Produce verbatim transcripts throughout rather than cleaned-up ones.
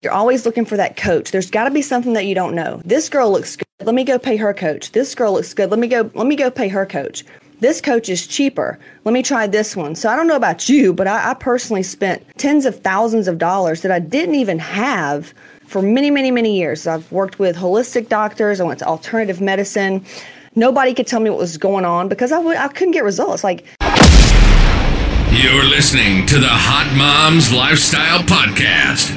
You're always looking for that coach. There's got to be something that you don't know. This girl looks good. Let me go pay her coach. This girl looks good. Let me go. Let me go pay her coach. This coach is cheaper. Let me try this one. So I don't know about you, but I, I personally spent tens of thousands of dollars that I didn't even have for many, many, many years. I've worked with holistic doctors. I went to alternative medicine. Nobody could tell me what was going on because I, w- I couldn't get results. Like, you're listening to the Hot Moms Lifestyle Podcast.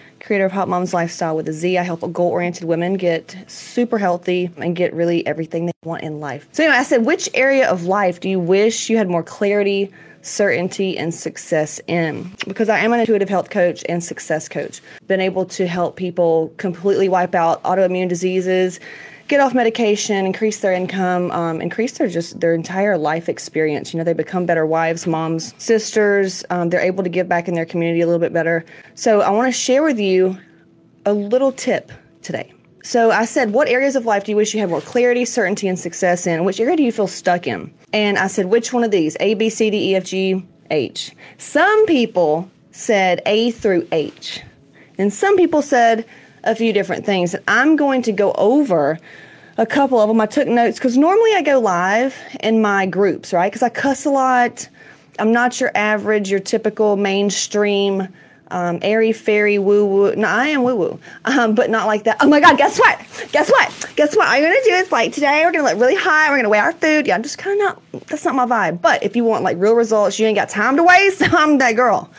creator of Hot Moms Lifestyle with a Z. I help goal-oriented women get super healthy and get really everything they want in life. So anyway, I said, which area of life do you wish you had more clarity, certainty, and success in? Because I am an intuitive health coach and success coach. Been able to help people completely wipe out autoimmune diseases, get off medication, increase their income, um, increase their just their entire life experience. You know, they become better wives, moms, sisters. Um, they're able to give back in their community a little bit better. So I want to share with you a little tip today. So I said, what areas of life do you wish you had more clarity, certainty, and success in? Which area do you feel stuck in? And I said, which one of these? A, B, C, D, E, F, G, H. Some people said A through H. And some people said a few different things. I'm going to go over a couple of them. I took notes because normally I go live in my groups, right? Because I cuss a lot. I'm not your average, your typical mainstream, um, airy fairy woo woo. No, I am woo woo, um, but not like that. Oh my God, guess what? Guess what? Guess what? I'm going to do is like today we're going to look really high. We're going to weigh our food. Yeah, I'm just kind of not, that's not my vibe. But if you want like real results, you ain't got time to waste. I'm that girl.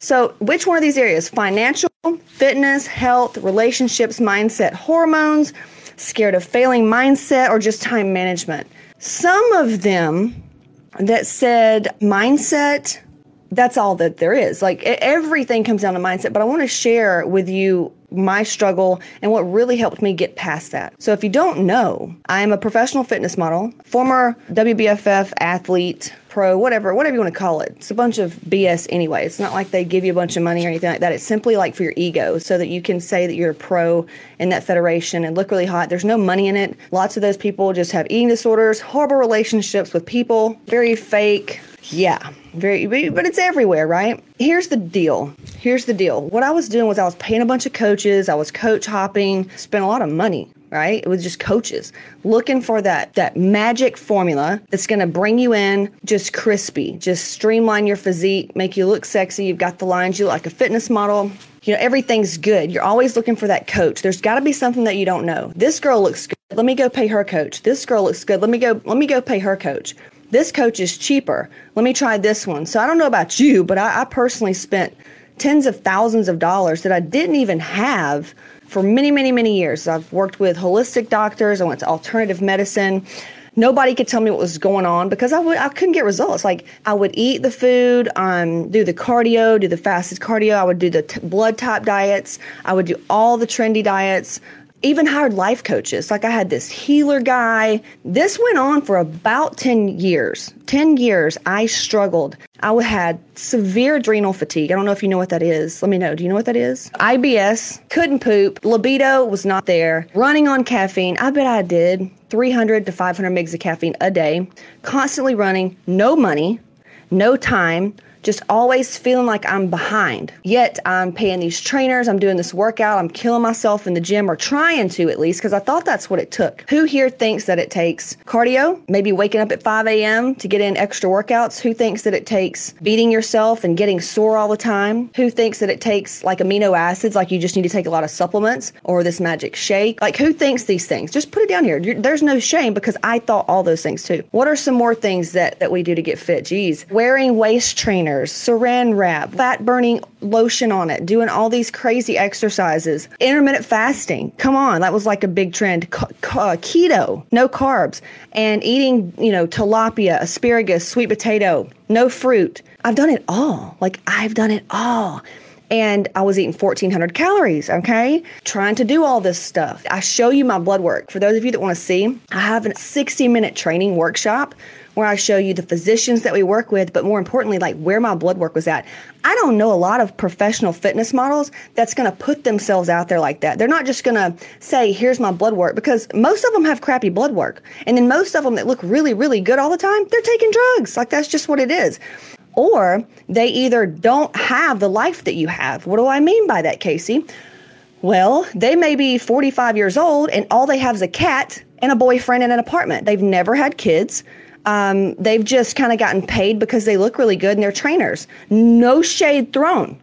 So which one of these areas? Financial, fitness, health, relationships, mindset, hormones, scared of failing mindset, or just time management. Some of them that said mindset, that's all that there is. Like everything comes down to mindset, but I want to share with you my struggle and what really helped me get past that. So if you don't know, I am a professional fitness model, former W B F F athlete, pro, whatever, whatever you want to call it. It's a bunch of B S anyway. It's not like they give you a bunch of money or anything like that. It's simply like for your ego so that you can say that you're a pro in that federation and look really hot. There's no money in it. Lots of those people just have eating disorders, horrible relationships with people, very fake. Yeah, very, but it's everywhere, right? Here's the deal. Here's the deal. What I was doing was I was paying a bunch of coaches. I was coach hopping, spent a lot of money, right? It was just coaches looking for that, that magic formula that's going to bring you in just crispy, just streamline your physique, make you look sexy. You've got the lines. You look like a fitness model. You know, everything's good. You're always looking for that coach. There's got to be something that you don't know. This girl looks good. Let me go pay her coach. This girl looks good. Let me go, let me go pay her coach. This coach is cheaper. Let me try this one. So I don't know about you, but I, I personally spent tens of thousands of dollars that I didn't even have for many, many, many years. I've worked with holistic doctors. I went to alternative medicine. Nobody could tell me what was going on because I, would, I couldn't get results. Like I would eat the food, um, do the cardio, do the fasted cardio. I would do the t- blood type diets. I would do all the trendy diets. Even hired life coaches. Like I had this healer guy. This went on for about ten years. ten years, I struggled. I had severe adrenal fatigue. I don't know if you know what that is. Let me know. Do you know what that is? I B S, couldn't poop, libido was not there, running on caffeine. I bet I did three hundred to five hundred megs of caffeine a day, constantly running, no money, no time, just always feeling like I'm behind. Yet I'm paying these trainers, I'm doing this workout, I'm killing myself in the gym, or trying to at least, because I thought that's what it took. Who here thinks that it takes cardio, maybe waking up at five a.m. to get in extra workouts? Who thinks that it takes beating yourself and getting sore all the time? Who thinks that it takes like amino acids, like you just need to take a lot of supplements or this magic shake? Like who thinks these things? Just put it down here. There's no shame because I thought all those things too. What are some more things that, that we do to get fit? Geez, wearing waist trainers, Saran wrap, fat burning lotion on it, doing all these crazy exercises, intermittent fasting. Come on, that was like a big trend. K- uh, keto, no carbs, and eating, you know, tilapia, asparagus, sweet potato, no fruit. I've done it all. Like I've done it all. and I was eating fourteen hundred calories, okay? Trying to do all this stuff. I show you my blood work. For those of you that want to see, I have a sixty minute training workshop where I show you the physicians that we work with, but more importantly, like where my blood work was at. I don't know a lot of professional fitness models that's going to put themselves out there like that. They're not just going to say, here's my blood work, because most of them have crappy blood work. And then most of them that look really, really good all the time, they're taking drugs. Like that's just what it is. Or they either don't have the life that you have. What do I mean by that, Casey? Well, they may be forty-five years old and all they have is a cat and a boyfriend and an apartment. They've never had kids. Um, they've just kind of gotten paid because they look really good and they're trainers. No shade thrown.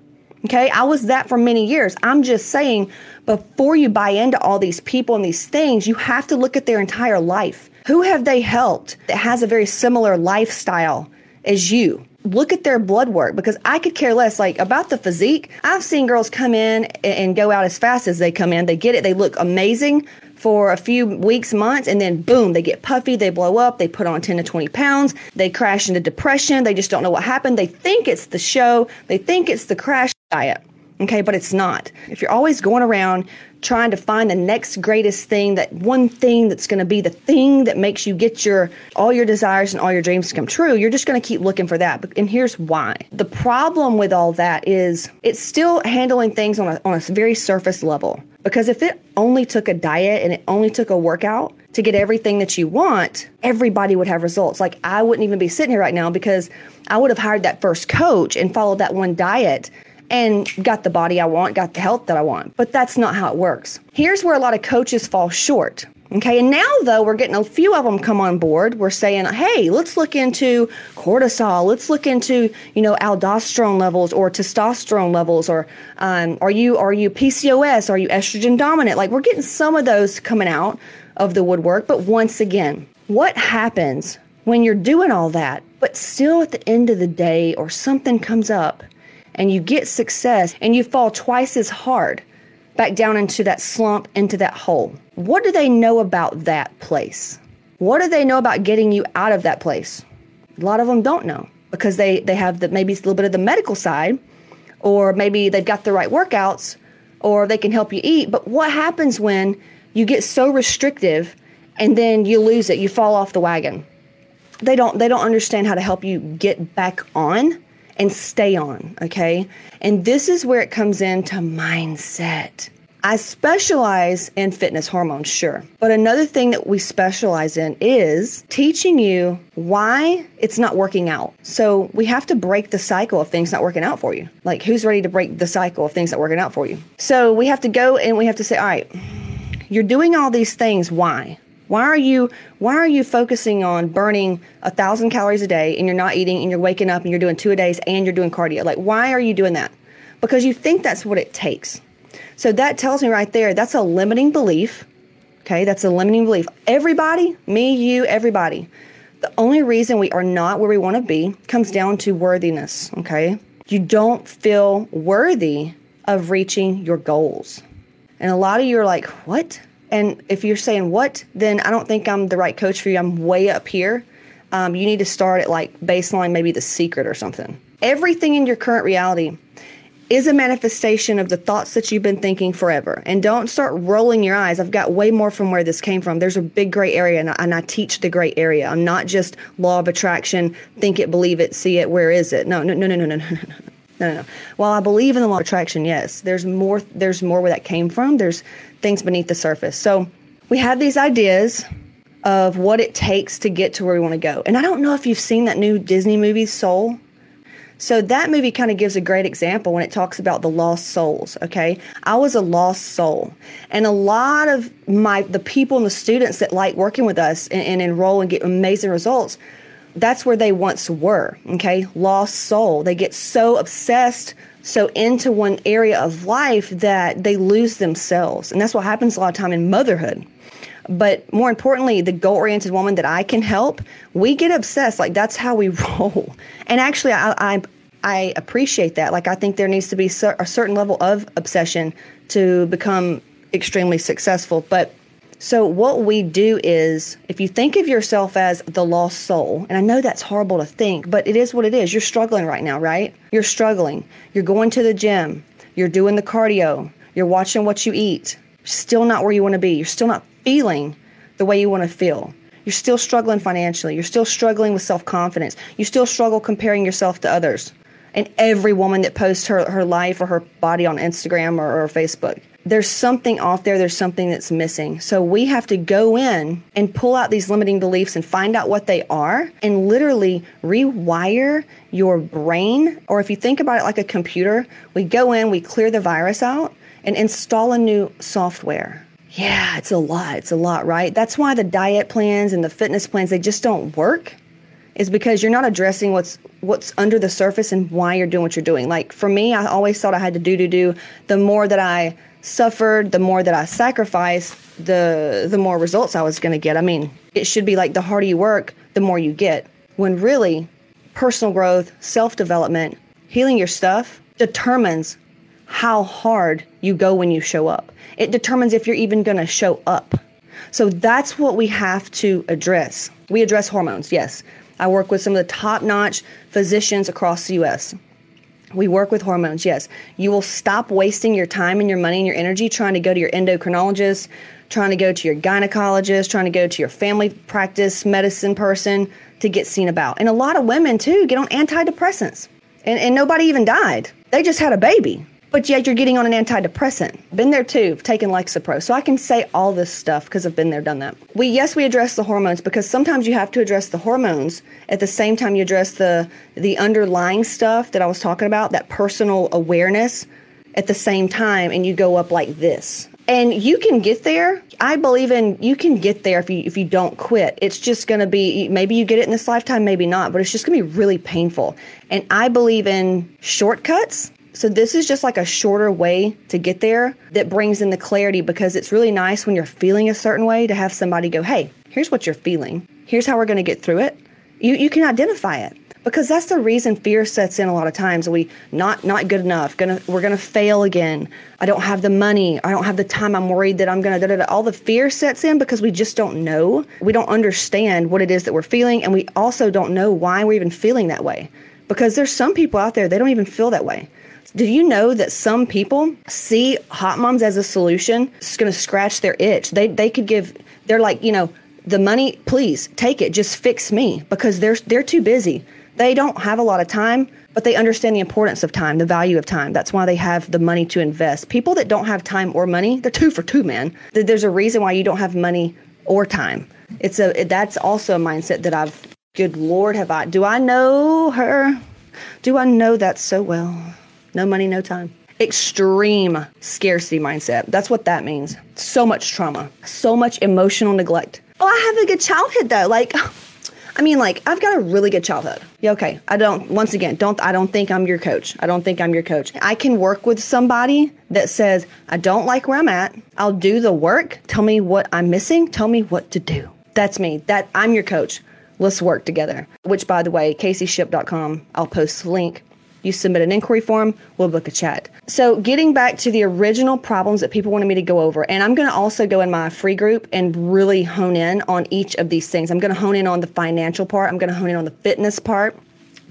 Okay. I was that for many years. I'm just saying, before you buy into all these people and these things, you have to look at their entire life. Who have they helped that has a very similar lifestyle as you? Look at their blood work, because I could care less like about the physique. I've seen girls come in and go out as fast as they come in. They get it. They look amazing for a few weeks, months, and then boom, they get puffy, they blow up, they put on ten to twenty pounds, they crash into depression, they just don't know what happened. They think it's the show, they think it's the crash diet, okay, but it's not. If you're always going around trying to find the next greatest thing, that one thing that's gonna be the thing that makes you get your all your desires and all your dreams come true, you're just gonna keep looking for that. And here's why. The problem with all that is it's still handling things on a, on a very surface level. Because if it only took a diet and it only took a workout to get everything that you want, everybody would have results. Like I wouldn't even be sitting here right now, because I would have hired that first coach and followed that one diet and got the body I want, got the health that I want. But that's not how it works. Here's where a lot of coaches fall short. Okay, and now though, we're getting a few of them come on board. We're saying, hey, let's look into cortisol. Let's look into, you know, aldosterone levels or testosterone levels, or um, are you are you P C O S? Are you estrogen dominant? Like we're getting some of those coming out of the woodwork. But once again, what happens when you're doing all that, but still at the end of the day or something comes up and you get success and you fall twice as hard back down into that slump, into that hole? What do they know about that place? What do they know about getting you out of that place? A lot of them don't know, because they, they have the, maybe it's a little bit of the medical side, or maybe they've got the right workouts, or they can help you eat. But what happens when you get so restrictive and then you lose it, you fall off the wagon? They don't, they don't understand how to help you get back on and stay on, okay? And this is where it comes into mindset. I specialize in fitness hormones, sure. But another thing that we specialize in is teaching you why it's not working out. So we have to break the cycle of things not working out for you. Like, who's ready to break the cycle of things not working out for you? So we have to go and we have to say, all right, you're doing all these things, why? Why are you why are you focusing on burning a thousand calories a day and you're not eating and you're waking up and you're doing two a days and you're doing cardio? Like, why are you doing that? Because you think that's what it takes. So that tells me right there, that's a limiting belief. Okay, that's a limiting belief. Everybody, me, you, everybody. The only reason we are not where we want to be comes down to worthiness. Okay, you don't feel worthy of reaching your goals. And a lot of you are like, what? And if you're saying what, then I don't think I'm the right coach for you. I'm way up here. Um, you need to start at like baseline, maybe The Secret or something. Everything in your current reality is a manifestation of the thoughts that you've been thinking forever. And don't start rolling your eyes. I've got way more from where this came from. There's a big gray area, and I, and I teach the gray area. I'm not just law of attraction, think it, believe it, see it, where is it? No, no, no, no, no, no, no, no. No, no, no. While I believe in the law of attraction, yes, there's more, there's more where that came from. There's things beneath the surface. So we have these ideas of what it takes to get to where we want to go. And I don't know if you've seen that new Disney movie, Soul. So that movie kind of gives a great example when it talks about the lost souls, okay? I was a lost soul. And a lot of my the people and the students that like working with us and, and enroll and get amazing results, that's where they once were, okay? Lost soul. They get so obsessed, so into one area of life that they lose themselves. And that's what happens a lot of time in motherhood. But more importantly, the goal-oriented woman that I can help, we get obsessed. Like, that's how we roll. And actually, I I, I appreciate that. Like, I think there needs to be a certain level of obsession to become extremely successful. But so what we do is, if you think of yourself as the lost soul, and I know that's horrible to think, but it is what it is. You're struggling right now, right? You're struggling. You're going to the gym. You're doing the cardio. You're watching what you eat. Still not where you want to be. You're still not feeling the way you want to feel. You're still struggling financially. You're still struggling with self-confidence. You still struggle comparing yourself to others. And every woman that posts her, her life or her body on Instagram or, or Facebook, there's something off there. There's something that's missing. So we have to go in and pull out these limiting beliefs and find out what they are and literally rewire your brain. Or if you think about it like a computer, we go in, we clear the virus out and install a new software. Yeah, it's a lot. It's a lot, right? That's why the diet plans and the fitness plans, they just don't work. Is because you're not addressing what's what's under the surface and why you're doing what you're doing. Like for me, I always thought I had to do, do, do. The more that I suffered, the more that I sacrificed, the the more results I was going to get. I mean, it should be like the harder you work, the more you get. When really, personal growth, self-development, healing your stuff determines how hard you go when you show up. It determines if you're even going to show up. So that's what we have to address. We address hormones, yes. I work with some of the top-notch physicians across the U S We work with hormones, yes. You will stop wasting your time and your money and your energy trying to go to your endocrinologist, trying to go to your gynecologist, trying to go to your family practice medicine person to get seen about. And a lot of women, too, get on antidepressants. And, and nobody even died. They just had a baby. But yet you're getting on an antidepressant. Been there too, taken Lexapro. So I can say all this stuff because I've been there, done that. We Yes, we address the hormones because sometimes you have to address the hormones at the same time you address the, the underlying stuff that I was talking about, that personal awareness at the same time, and you go up like this. And you can get there. I believe in you can get there if you if you don't quit. It's just going to be, maybe you get it in this lifetime, maybe not, but it's just going to be really painful. And I believe in shortcuts. So this is just like a shorter way to get there that brings in the clarity, because it's really nice when you're feeling a certain way to have somebody go, hey, here's what you're feeling. Here's how we're going to get through it. You you can identify it, because that's the reason fear sets in a lot of times. We not not good enough. Gonna We're going to fail again. I don't have the money. I don't have the time. I'm worried that I'm going to. All the fear sets in because we just don't know. We don't understand what it is that we're feeling. And we also don't know why we're even feeling that way, because there's some people out there, they don't even feel that way. Do you know that some people see hot moms as a solution? It's going to scratch their itch. They they could give, they're like, you know, the money, please take it, just fix me, because they're they're too busy. They don't have a lot of time, but they understand the importance of time, the value of time. That's why they have the money to invest. People that don't have time or money, they're two for two, man. There's a reason why you don't have money or time. It's a that's also a mindset that I've, good Lord, have I, do I know her? Do I know that so well? No money, no time. Extreme scarcity mindset. That's what that means. So much trauma. So much emotional neglect. Oh, I have a good childhood though. Like, I mean, like I've got a really good childhood. Yeah, okay. I don't, once again, don't, I don't think I'm your coach. I don't think I'm your coach. I can work with somebody that says, I don't like where I'm at. I'll do the work. Tell me what I'm missing. Tell me what to do. That's me. That I'm your coach. Let's work together. Which, by the way, casey ship dot com, I'll post the link. You submit an inquiry form, we'll book a chat. So getting back to the original problems that people wanted me to go over, and I'm going to also go in my free group and really hone in on each of these things. I'm going to hone in on the financial part. I'm going to hone in on the fitness part,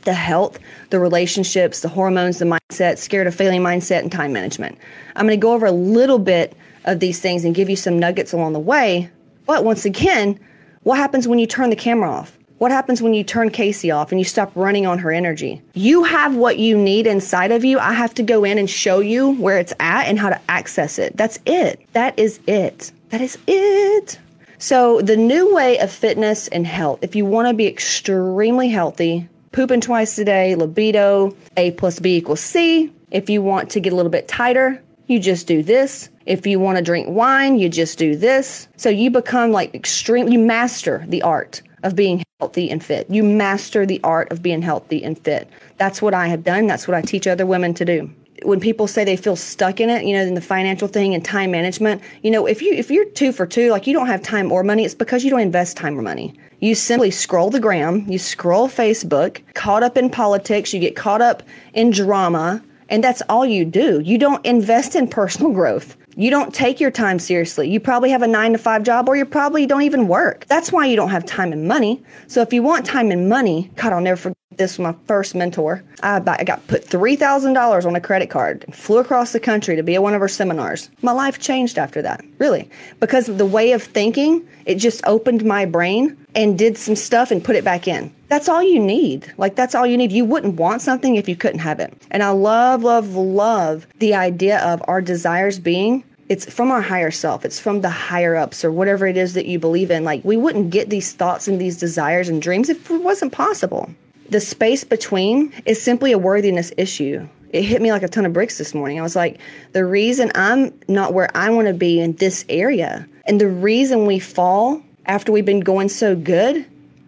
the health, the relationships, the hormones, the mindset, scared of failing mindset, and time management. I'm going to go over a little bit of these things and give you some nuggets along the way. But once again, what happens when you turn the camera off? What happens when you turn Casey off and you stop running on her energy? You have what you need inside of you. I have to go in and show you where it's at and how to access it. That's it. That is it. That is it. So the new way of fitness and health, if you want to be extremely healthy, pooping twice a day, libido, A plus B equals C. If you want to get a little bit tighter, you just do this. If you want to drink wine, you just do this. So you become like extreme, you master the art of being healthy and fit. You master the art of being healthy and fit. That's what I have done. That's what I teach other women to do. When people say they feel stuck in it, you know, in the financial thing and time management, you know, if you, if you're two for two, like you don't have time or money, it's because you don't invest time or money. You simply scroll the gram, you scroll Facebook, caught up in politics, you get caught up in drama, and that's all you do. You don't invest in personal growth. You don't take your time seriously. You probably have a nine to five job, or you probably don't even work. That's why you don't have time and money. So if you want time and money, God, I'll never forget This was my first mentor. I, I got put three thousand dollars on a credit card and flew across the country to be at one of her seminars. My life changed after that, really, because of the way of thinking. It just opened my brain and did some stuff and put it back in. That's all you need. Like, that's all you need. You wouldn't want something if you couldn't have it. And I love, love, love the idea of our desires being, it's from our higher self. It's from the higher ups or whatever it is that you believe in. Like, we wouldn't get these thoughts and these desires and dreams if it wasn't possible. The space between is simply a worthiness issue. It hit me like a ton of bricks this morning. I was like, the reason I'm not where I want to be in this area, and the reason we fall after we've been going so good,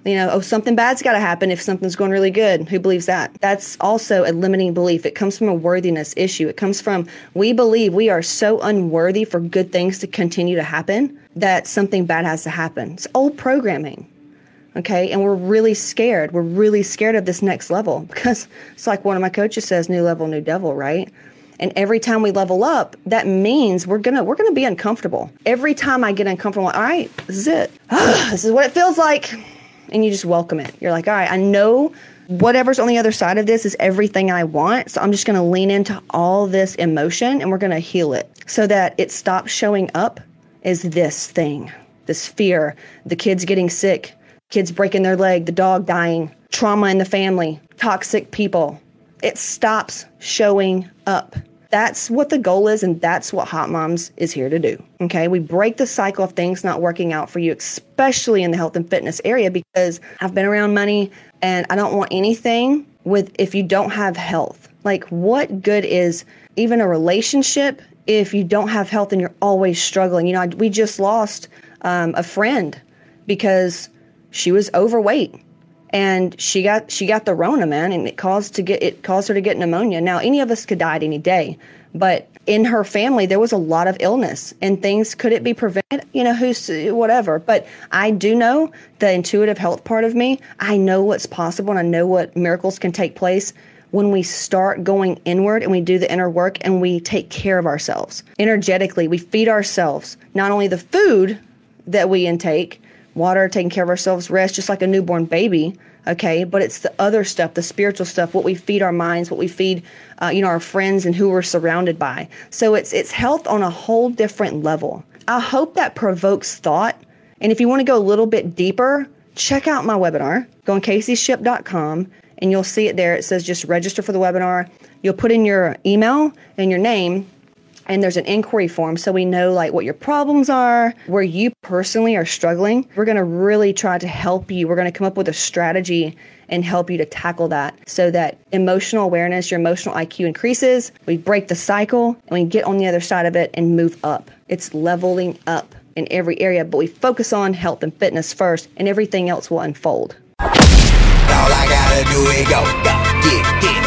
you know, oh, something bad's got to happen if something's going really good. Who believes that? That's also a limiting belief. It comes from a worthiness issue. It comes from, we believe we are so unworthy for good things to continue to happen that something bad has to happen. It's old programming. Okay, and we're really scared. We're really scared of this next level because it's like one of my coaches says, new level, new devil, right? And every time we level up, that means we're gonna we're gonna be uncomfortable. Every time I get uncomfortable, I'm like, all right, this is it. This is what it feels like. And you just welcome it. You're like, all right, I know whatever's on the other side of this is everything I want. So I'm just gonna lean into all this emotion and we're gonna heal it so that it stops showing up as this thing, this fear, the kids getting sick, kids breaking their leg, the dog dying, trauma in the family, toxic people. It stops showing up. That's what the goal is, and that's what Hot Moms is here to do, okay? We break the cycle of things not working out for you, especially in the health and fitness area, because I've been around money, and I don't want anything with if you don't have health. Like, what good is even a relationship if you don't have health and you're always struggling? You know, I, we just lost um, a friend because she was overweight, and she got she got the Rona, man, and it caused to get it caused her to get pneumonia. Now, any of us could die at any day, but in her family there was a lot of illness and things. Could it be prevented? You know, who's whatever. But I do know the intuitive health part of me. I know what's possible, and I know what miracles can take place when we start going inward and we do the inner work and we take care of ourselves energetically. We feed ourselves not only the food that we intake, water, taking care of ourselves, rest, just like a newborn baby, okay? But it's the other stuff, the spiritual stuff, what we feed our minds, what we feed, uh, you know, our friends and who we're surrounded by. So it's it's health on a whole different level. I hope that provokes thought. And if you want to go a little bit deeper, check out my webinar. Go on casey ship dot com, and you'll see it there. It says just register for the webinar. You'll put in your email and your name, and there's an inquiry form so we know like what your problems are, where you personally are struggling. We're going to really try to help you. We're going to come up with a strategy and help you to tackle that so that emotional awareness, your emotional I Q increases. We break the cycle and we get on the other side of it and move up. It's leveling up in every area, but we focus on health and fitness first, and everything else will unfold. All I gotta do is go, go, get, get,